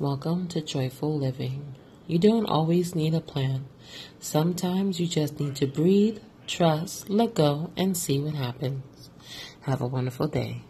Welcome to Joyful Living. You don't always need a plan. Sometimes you just need to breathe, trust, let go, and see what happens. Have a wonderful day.